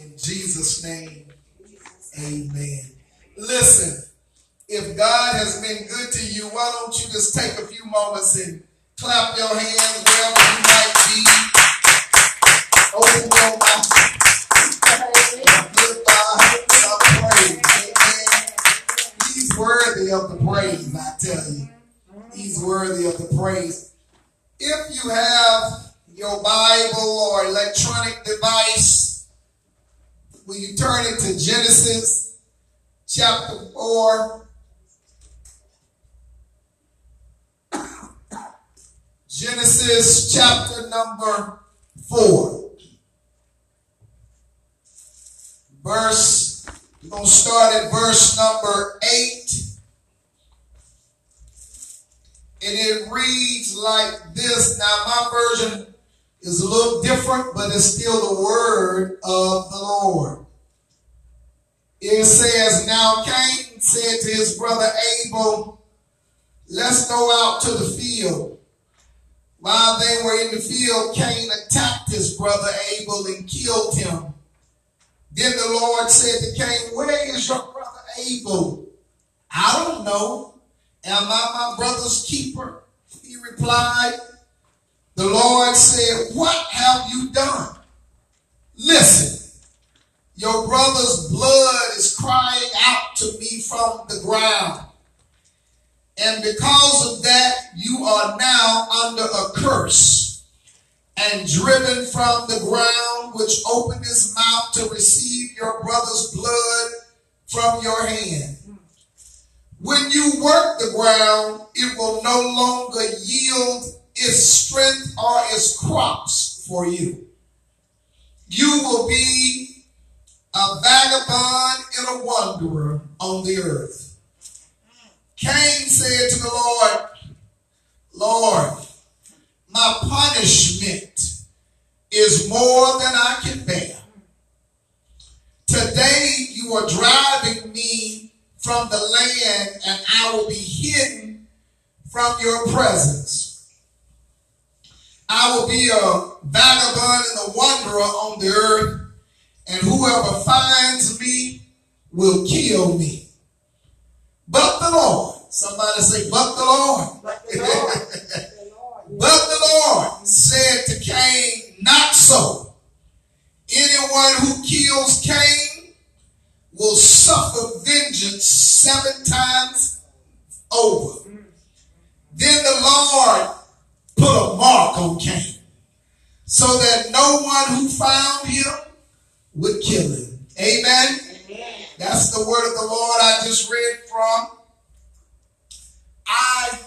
In Jesus' name, amen. Listen, if God has been good to you, why don't you just take a few moments and clap your hands wherever you might be. Open your mouth. Give God some praise. Amen. He's worthy of the praise, I tell you. He's worthy of the praise. If you have your Bible or electronic device, will you turn it to Genesis chapter 4? Genesis chapter number 4. We're going to start at verse number 8. And it reads like this. Now, my version is a little different, but it's still the word of the Lord. It says, now Cain said to his brother Abel, let's go out to the field. While they were in the field, Cain attacked his brother Abel and killed him. Then the Lord said to Cain, where is your brother Abel? I don't know. Am I my brother's keeper? He replied. The Lord said, what have you done? Listen, your brother's blood is crying out to me from the ground. And because of that, you are now under a curse and driven from the ground, which opened its mouth to receive your brother's blood from your hand. When you work the ground, it will no longer yield its strength or its crops for you. You will be a vagabond and a wanderer on the earth. Cain said to the Lord, Lord, my punishment is more than I can bear. Today you are driving me from the land, and I will be hidden from your presence. I will be a vagabond and a wanderer on the earth, and whoever finds me will kill me. But the Lord, somebody say, but the Lord. But the Lord, but the Lord said to Cain, not so. Anyone who kills Cain will suffer vengeance 7 times over. Then the Lord put a mark on Cain so that no one who found him would kill him. Amen? Amen. That's the word of the Lord I just read from. I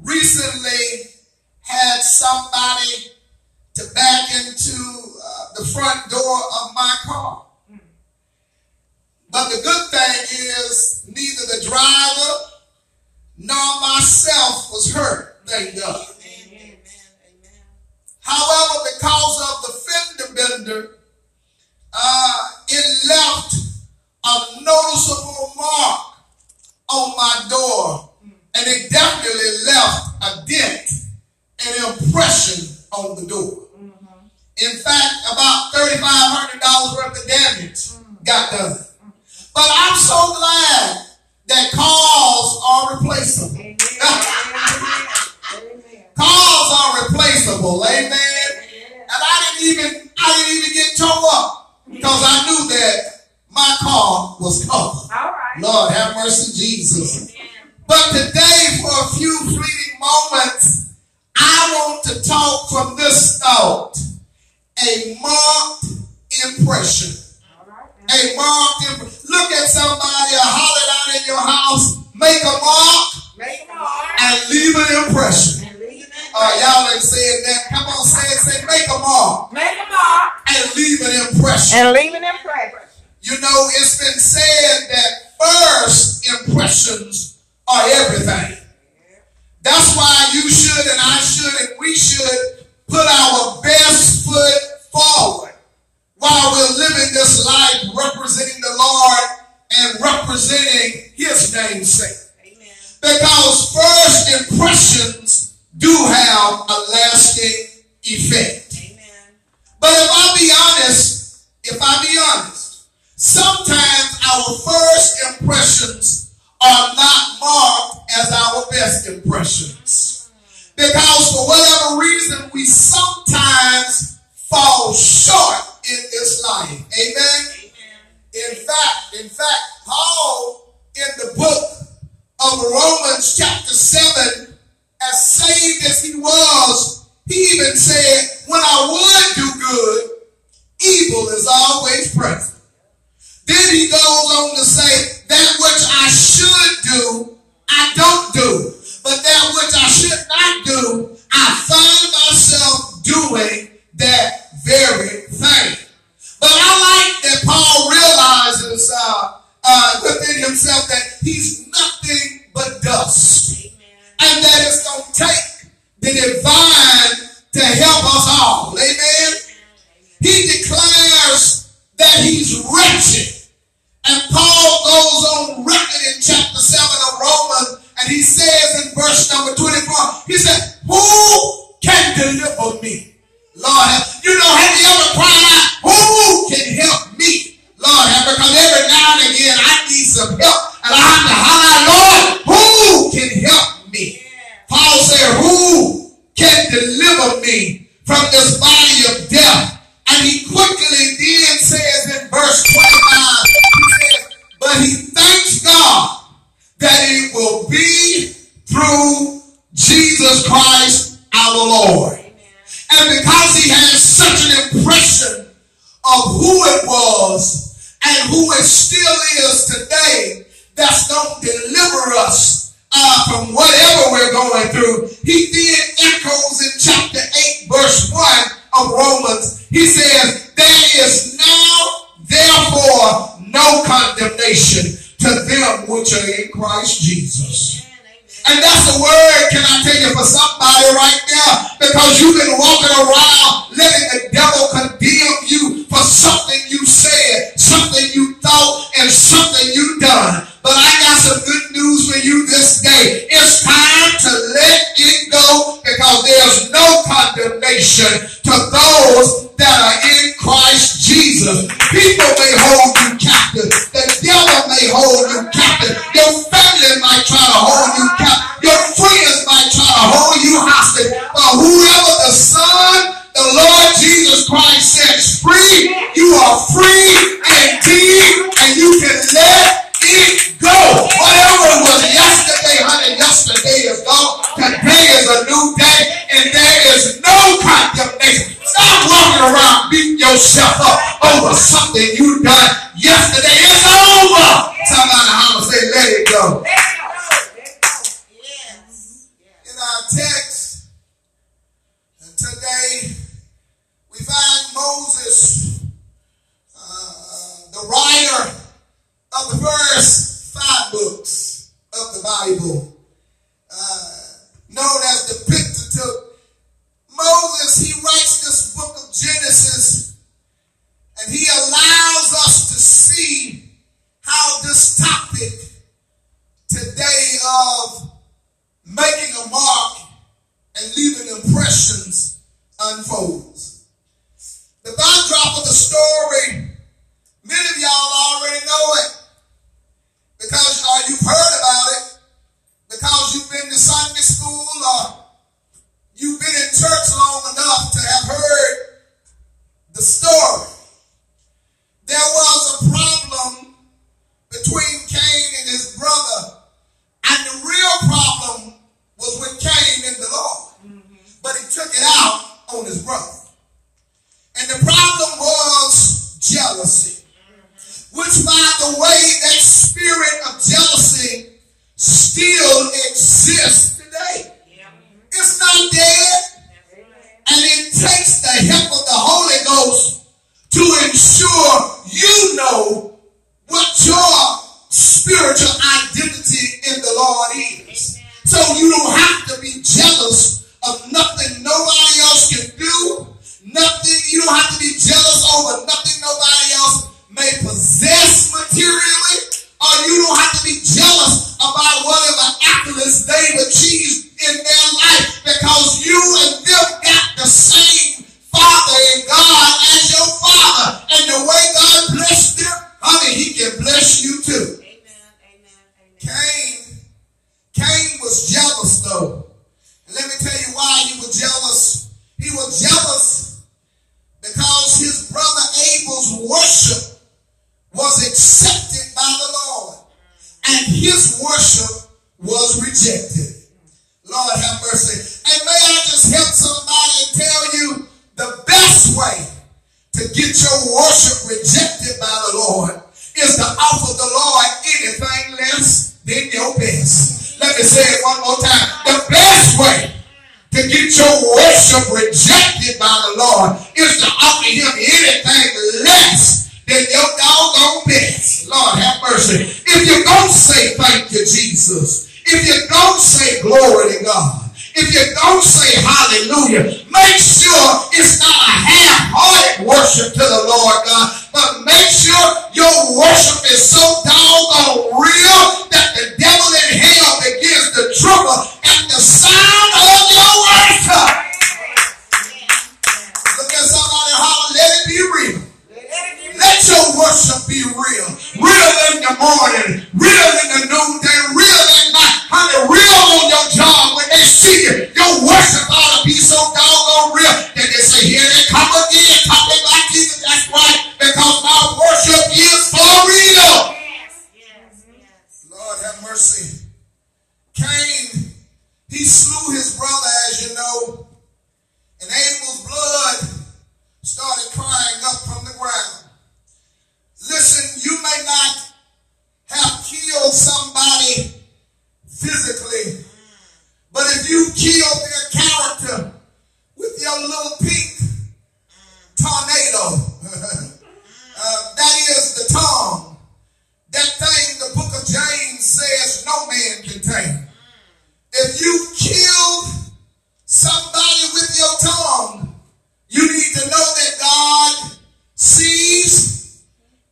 recently had somebody to back into the front door of my car. But the good thing is, neither the driver nor myself was hurt, thank God. Amen. However, because of the fender bender, it left a noticeable mark on my door, and it definitely left a dent, an impression on the door. In fact, about $3,500 worth of damage got done. But I'm so glad that cars are replaceable. Amen. Amen. Cars are replaceable, amen. And I didn't even get tore up because I knew that my car was covered. All right. Lord have mercy, Jesus. Amen. But today, for a few fleeting moments, I want to talk from this thought: a marked impression. A mark. Look at somebody or holler out in your house. Make a mark. And leave an impression. Y'all ain't saying that. Come on, say, make a mark. Make a mark. And leave an impression. You know, it's been said that first impressions are everything. That's why you should and I should and we should put our best foot forward while we're living this life, representing the Lord and representing his namesake. Amen. Because first impressions do have a lasting effect. Amen. But if I be honest, honest, sometimes our first impressions are not marked as our best impressions. Because for whatever reason, we sometimes fall short in this life. Amen? In fact, Paul, in the book of Romans chapter 7, as saved as he was, he even said, when I would do good, evil is always present. Then he goes on to say, that which I should do, I don't do. But that which I should not do, I find myself doing that very thing. But I like that Paul realizes within himself that he's nothing but dust. Amen. And that it's going to take the divine to help us all. Amen. He declares that he's wretched. And Paul goes on record in chapter 7 of Romans, and he says in verse number 24, he said, who can deliver me? Lord, you know, have you ever cried out, who can help me? Lord, because every now and again I need some help, and I have to holler, Lord, who can help me? Paul said, who can deliver me from this body of death? And he quickly then says in verse 29, he says, but he thanks God that it will be through Jesus Christ our Lord. Amen. And because he has such an impression of who it was and who it still is today, that's going to deliver us from whatever we're going through, he then echoes in chapter 8, verse 1 of Romans. He says, there is now, therefore, no condemnation to them which are in Christ Jesus. Amen. And that's a word, can I tell you, for somebody right now, because you've been walking around letting the devil condemn you for something you said, something you thought, and something you done. But I got some good news for you this day. It's time to let it go, because there's no condemnation to those that are in Christ Jesus. People may hold you captive. The devil may hold you captive. Your family might try to hold you captive. Your friends might try to hold you hostage. But whoever the Son, the Lord Jesus Christ sets free, you are free indeed, and you can let it go. Whatever was yesterday, honey, yesterday is gone. Today is a new day, and there is no condemnation. Stop walking around beating yourself up over something you done yesterday. It's over. Somebody holler, say, let it go. In our text today, we find Moses, the writer of the first 5 books of the Bible, known as the Pentateuch. Moses, he writes this book of Genesis, and he allows us to see how this topic today of making a mark and leaving impressions unfolds. The backdrop of the story, many of y'all already know it, because you've heard about it, because you've been to Sunday school, or you've been in church long enough to have heard the story. There was a problem between Cain and his brother, and the real problem was with Cain and the Lord. But he took it out on his brother. And the problem was jealousy, which, by the way, that spirit of jealousy still exists today. It's not dead, and it takes the help of the Holy Ghost to ensure you know what your spiritual identity in the Lord is. Amen. So you don't have to be jealous of nothing nobody else can do. Nothing. You don't have to be jealous over nothing nobody else may possess materially, or you don't have to be jealous about whatever accolades they've achieved in their life, because you and them got the same Father in God as your Father. And the way God blesses accepted by the Lord, and his worship was rejected. Lord have mercy. And may I just help somebody and tell you the best way to get your worship rejected by the Lord is to offer the Lord anything less than your best. Let me say it one more time. The best way to get your worship rejected by the Lord is to offer him anything less than your doggone best. Lord have mercy. If you don't say thank you, Jesus, if you don't say glory to God, if you don't say hallelujah, make sure it's not a half-hearted worship to the Lord God, but make sure your worship is so doggone real that the devil in hell begins to trouble at the sound of your worship. Look at somebody holler, let it be real. Let your worship be real. Real in the morning, real in the noonday, real at night. Honey, real on your job when they see you. Your worship ought to be so doggone real that they say, here they come again, talking like Jesus. That's right, because our worship is for real. Yes. Lord have mercy. Cain, he slew his brother, as you know, and Abel's blood started crying up from the ground. Listen, you may not have killed somebody physically, but if you kill their character with your little pink tornado, that is the tongue, that thing the book of James says no man can tame. If you killed somebody with your tongue, you need to know that God sees,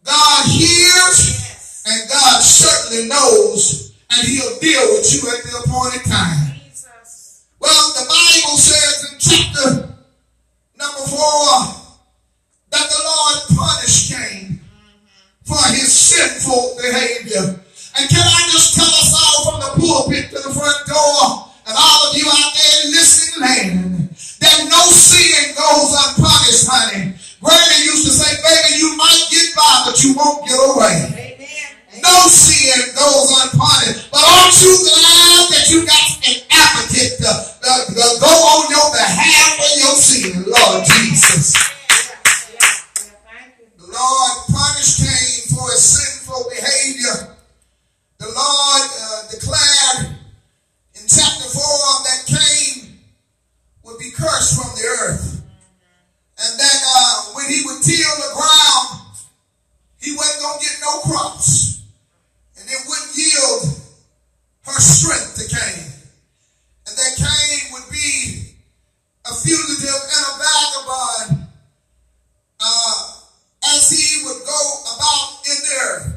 God hears, and God certainly knows, and he'll deal with you at the appointed time. Well, the Bible says in chapter number 4 that the Lord punished Cain for his sinful behavior. And can I just tell us all from the pulpit to the front door, and all of you out there listening, land, that no sin goes unpunished, honey. Granny used to say, baby, you might get by, but you won't get away. Amen. No sin goes unpunished. But aren't you glad that you got an advocate to go on your behalf of your sin, Lord Jesus? The Lord punished Cain for his sinful behavior. The Lord declared in chapter 4 that Cain would be cursed from the earth. And that when he would till the ground, he wasn't going to get no crops. And it wouldn't yield her strength to Cain. And that Cain would be a fugitive and a vagabond as he would go about in the earth.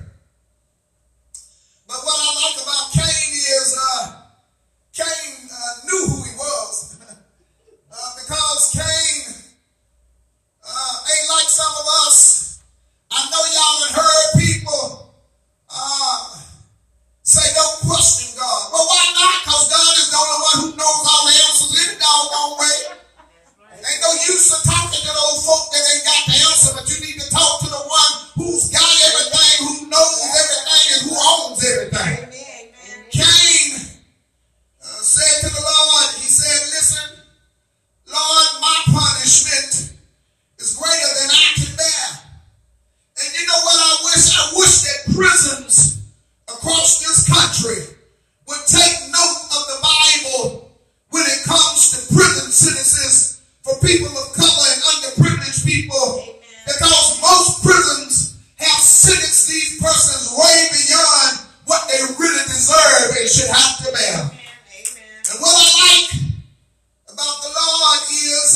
But what I like about Cain is Cain knew who he was. Because Cain ain't like some of us. I know y'all have heard people say don't question God. But why not? Because God is the only one who knows all the answers in the doggone way. Ain't no use of talking to those folk that ain't got the answer, but you need to talk to the one who's got everything, who knows everything, and who owns everything. Amen. Cain said to the Lord, he said, listen, Lord, my punishment is greater than I can bear. And you know what I wish? I wish that prisons across this country would take note of the Bible when it comes to prison sentences for people of color and underprivileged people. Amen. Because most prisons have sentenced these persons way beyond what they really deserve and should have to bear. Amen. And what I like about the Lord is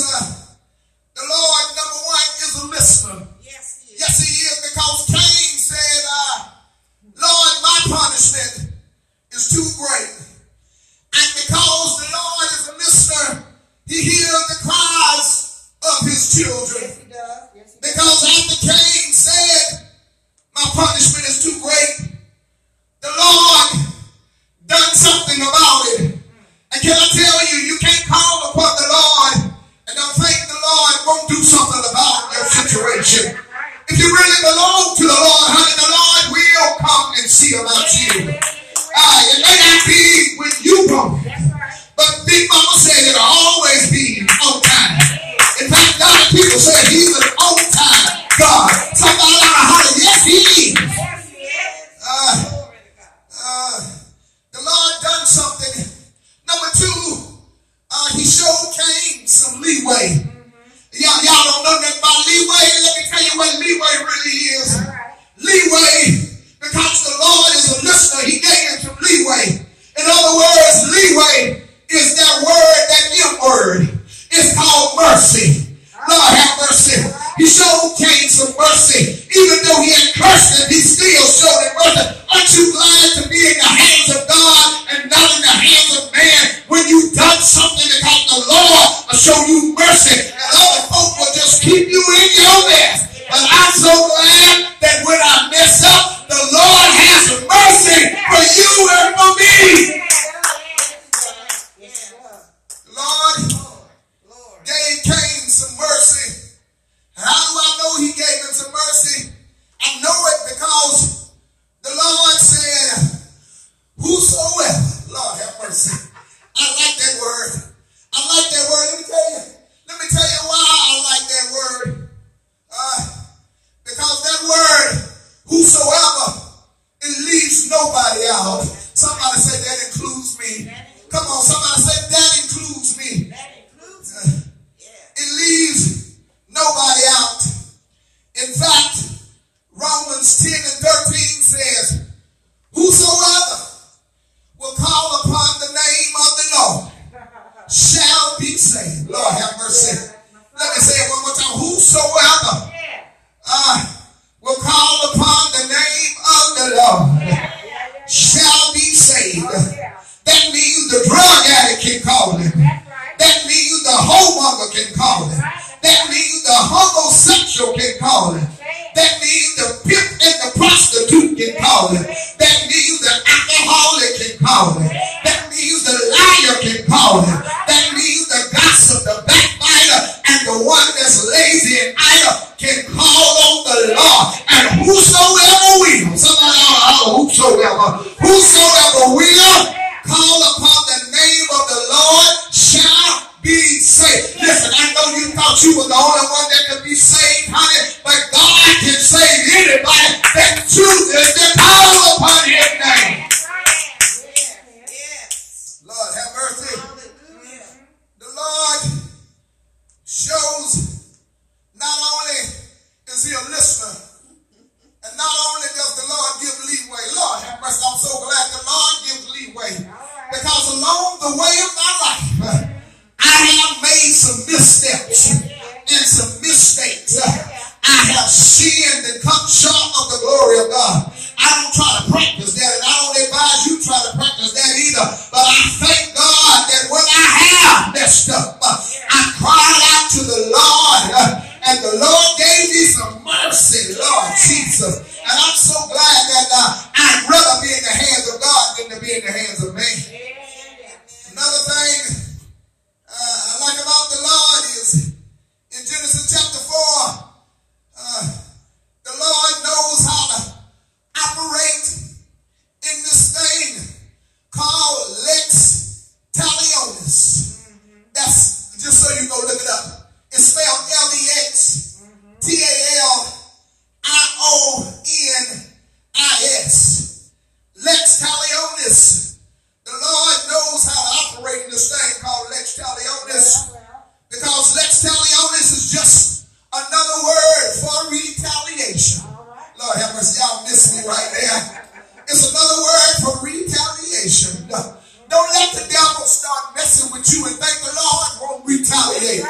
the Lord, number one, is a listener. Yes, he is. Yes, he is, because Cain said, Lord, my punishment is too great. And because the Lord is a listener, he hears the cries of his children. Yes, he does. Yes, he does. Because after Cain said, my punishment is too great, the Lord done something about it. And can I tell you, you can't call upon the Lord and don't think the Lord won't do something about your situation. If you really belong to the Lord, honey, the Lord will. no complacency about you. It may not be when you want it, but Big Mama said it'll always be on time. In fact, a lot of people say he's an on time God. Somebody ought to holler, yes, he is. The Lord done something. Number two, he showed Cain some leeway. Y'all don't know nothing about leeway. Let me tell you what leeway really is. Right. Leeway, because the Lord is a listener, he gave him some leeway. In other words, leeway is that word, that M word. It's called mercy. Right. Lord have mercy. Right. He showed Cain some mercy. Even though he had cursed him, he still showed him mercy. Aren't you glad to be in the hands of God and not in the hands of man when you've done something because the Lord will show you mercy? Keep you in your mess. But I'm so glad that when I mess up, the Lord has mercy for you and for me. The Lord gave Cain some mercy. How do I know he gave him some mercy? I know it because the Lord said, whosoever, Lord have mercy. I like that word. I like that word. Let me tell you. Let me tell you why I like that word. Because that word, whosoever, it leaves nobody out. Somebody say that includes me. Come on, somebody say that includes me. It leaves nobody out. In fact, Romans 10 and 13 says, whosoever will call upon the name of the Lord shall be saved. Lord have mercy. Let me say it one more time. Whosoever will call upon the name of the Lord shall be saved. That means the drug addict can call him. That means the homemonger can call him. That means the homosexual can call him. That means the pimp and the prostitute can call him. That means the alcoholic can call him. That means the liar can call him. The backbiter and the one that's lazy and idle can call on the Lord, and whosoever will, somebody holler, whosoever will call upon the name of the Lord shall be saved. Listen, I know you thought you were the only one that could be saved, honey, but God can save anybody that chooses to call upon his name. Lord have mercy. Lord shows, not only is he a listener, and not only does the Lord give leeway. Lord have mercy, I'm so glad the Lord gives leeway. Because along the way of my life, I have made some missteps and some mistakes. I have sinned and come short of the glory of God. I don't try to practice that, and I don't advise you try to practice that either. But I thank God that when I have messed up, I cried out to the Lord, and the Lord gave me some mercy, Lord Jesus. And I'm so glad that I'd rather be in the hands of God than to be in the hands of man. Another thing I like about the Lord is in Genesis chapter 4. The Lord knows how to operate in this thing called Lex Talionis. That's just so you go look it up. It's spelled L-E-X-T-A-L-I-O-N-I-S. Lex Talionis. The Lord knows how to operate in this thing called Lex Talionis, because Lex Talionis is just another word for retaliation. Lord have mercy, y'all miss me right there. It's another word for retaliation. Don't let the devil start messing with you and think the Lord won't retaliate.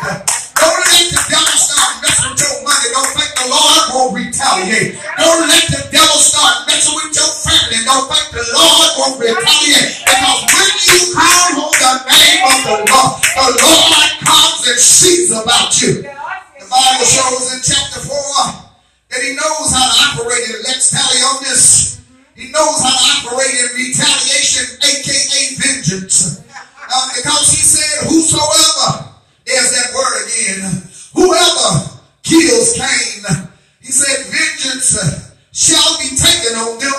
Don't let the devil start messing with your money. Don't think the Lord won't retaliate. Don't let the devil start messing with your family. Don't think the Lord won't retaliate. Because when you call on the name of the Lord comes and sees about you. The Bible shows in chapter 4 that he knows how to operate in Lex Talionis. He knows how to operate in retaliation, a.k.a. vengeance. Because he said, whosoever, there's that word again, whoever kills Cain, he said, vengeance shall be taken on them.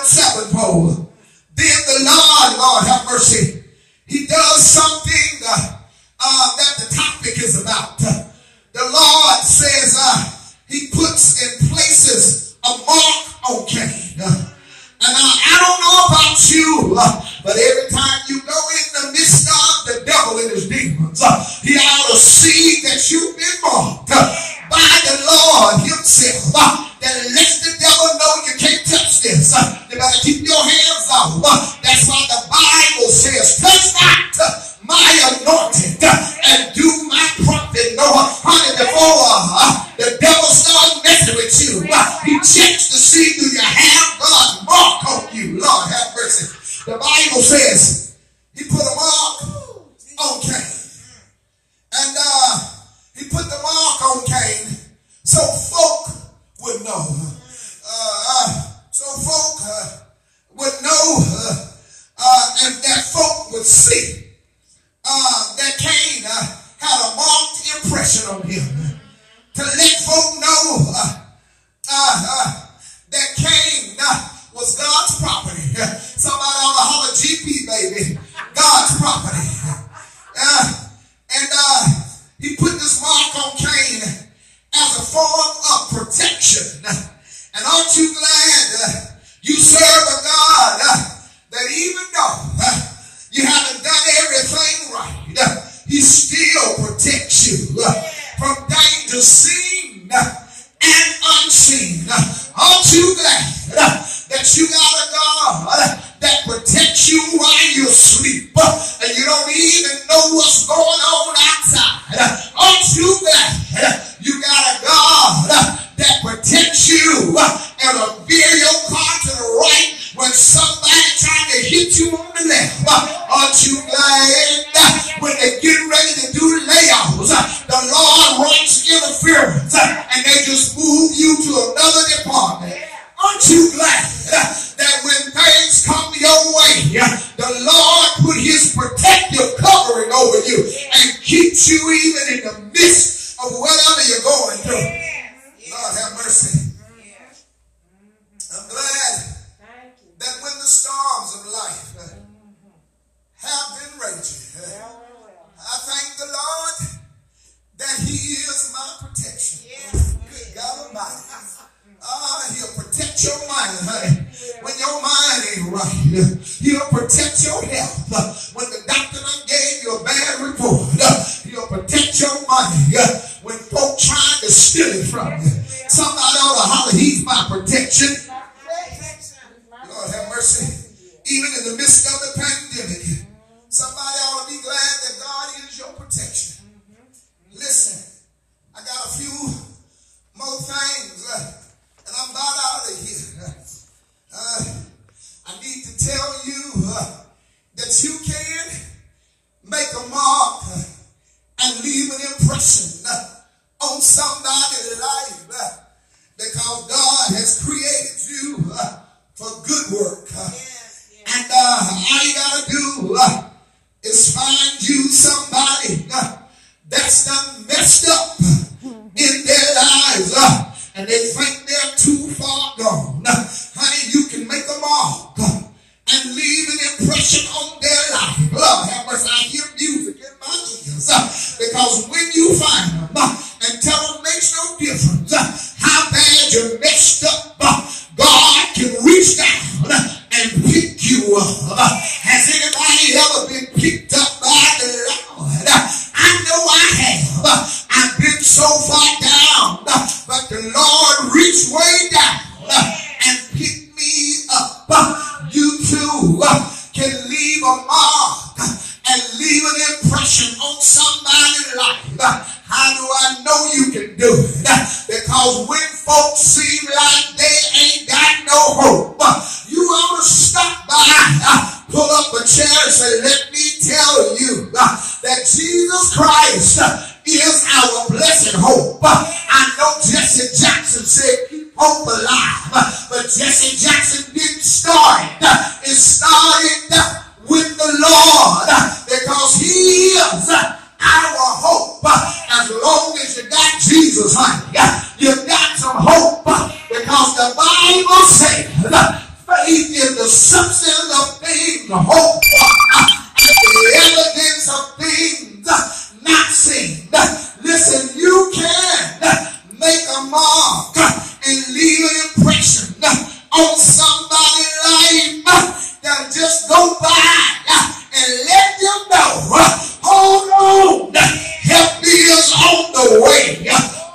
You better keep your hands up. That's why the Bible says, touch not my anointed and do my prophet no harm. Before the devil starts messing with you, he checks to see, do you have God's mark on you? Lord have mercy. The Bible says he put a mark on Cain. And he put the mark on Cain so folk would know. And that folk would see that Cain had a marked impression on him. To let folk know that Cain was God's property. Somebody ought to holler GP, baby. God's property. He put this mark on Cain as a form of protection. And aren't you glad you serve a God that even though you haven't done everything right, he still protects you from danger seen and unseen. Aren't you glad that you got a God that protects you while you sleep and you don't even know what's going on outside? Aren't you glad you got a God that protects you and will veer your car to the right when somebody trying to hit you on the left? Aren't you glad when they get ready to do layoffs, the Lord runs interference and they just move you to another department? Aren't you glad that when things come your way, the Lord put his protective covering over you and keeps you even in the midst of whatever you're going through? Lord have mercy. I'm glad that when the storms of life have been raging, I thank the Lord that he is my protection. Good God Almighty. He'll protect your mind, honey, when your mind ain't right. He'll protect your health when the doctor done gave you a bad report. He'll protect your money when folk trying to steal it from you. Somebody ought to holler, he's my protection. Lord have mercy. Even in the midst of the pandemic, somebody ought to be glad that God is your protection. Listen, I got a few more things and I'm about out of here. I need to tell you that you can make a mark and leave an impression on somebody's life because God has created you for good work. And all you got to do is find you somebody that's done messed up in their lives and they think they're too far gone. Honey, you can make a mark and leave an impression on their life. Lord have mercy, I hear music in my ears. Because when you find them and tell them makes no difference how bad you're messed up, God can reach down and pick you up. Has anybody ever been picked up by the Lord? I know I have. I've been so far down, but the Lord reached way down and picked me up. You too can leave a mark and leave an impression on somebody's life. How do I know you can do it? Because when folks seem like they ain't got no hope, you ought to stop by, pull up a chair and say, let me tell you that Jesus Christ is our blessed hope. I know Jesse Jackson said, keep hope alive. But Jesse Jackson didn't start it. It started with the Lord because he is our hope. As long as you got Jesus, honey, you got some hope because the Bible says faith is the substance of things, hope, and the evidence of things not seen. Listen, you can make a mark and leave an impression on somebody's life that just go by and let them know, hold on, help is on the way.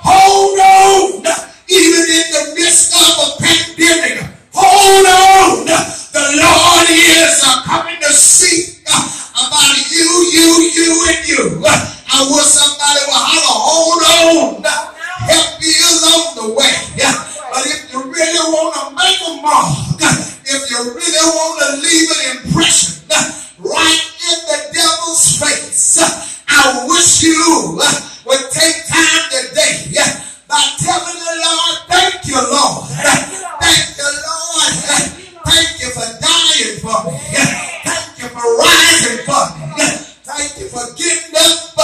Hold on, even in the midst of a pandemic, hold on. want to make a mark, if you really want to leave an impression right in the devil's face, I wish you would take time today by telling the Lord, thank you, Lord. Thank you, Lord. Thank you for dying for me. Thank you for rising for me. Thank you for getting up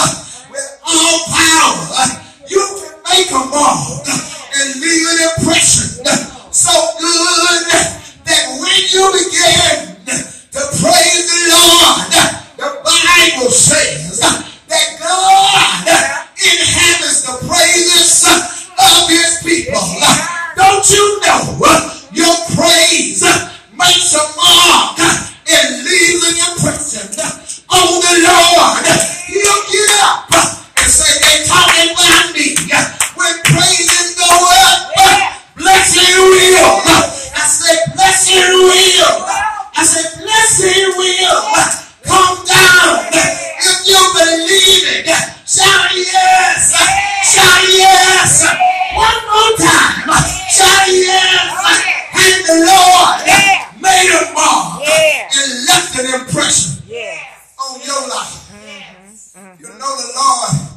with all power. You can make a mark and leave an impression so good that when you begin to praise the Lord, the Bible says that God inhabits the praises of his people. Don't you know your praise makes a mark and leaves an impression on the Lord? He'll get up and say, they talking about me. When praises go up, blessing will. I said, blessing will. I said, blessing will come down. If you believe it, shout yes. Shout yes. One more time. Shout yes. And the Lord made a mark and left an impression on your life. You know the Lord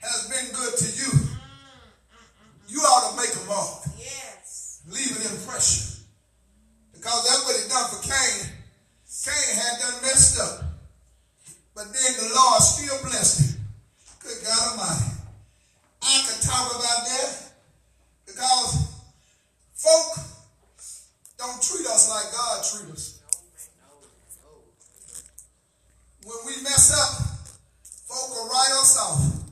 has been good to you. You ought to make a mark. Yes. Leave an impression. Because that's what he done for Cain. Cain had done messed up. But then the Lord still blessed him. Good God Almighty. I could talk about that because folk don't treat us like God treats us. When we mess up, folk will write us off.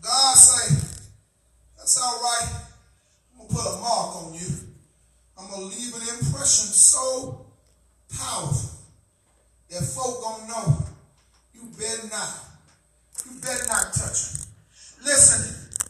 God say, that's all right. I'm going to put a mark on you. I'm going to leave an impression so powerful that folk going to know you better not. You better not touch it. Listen,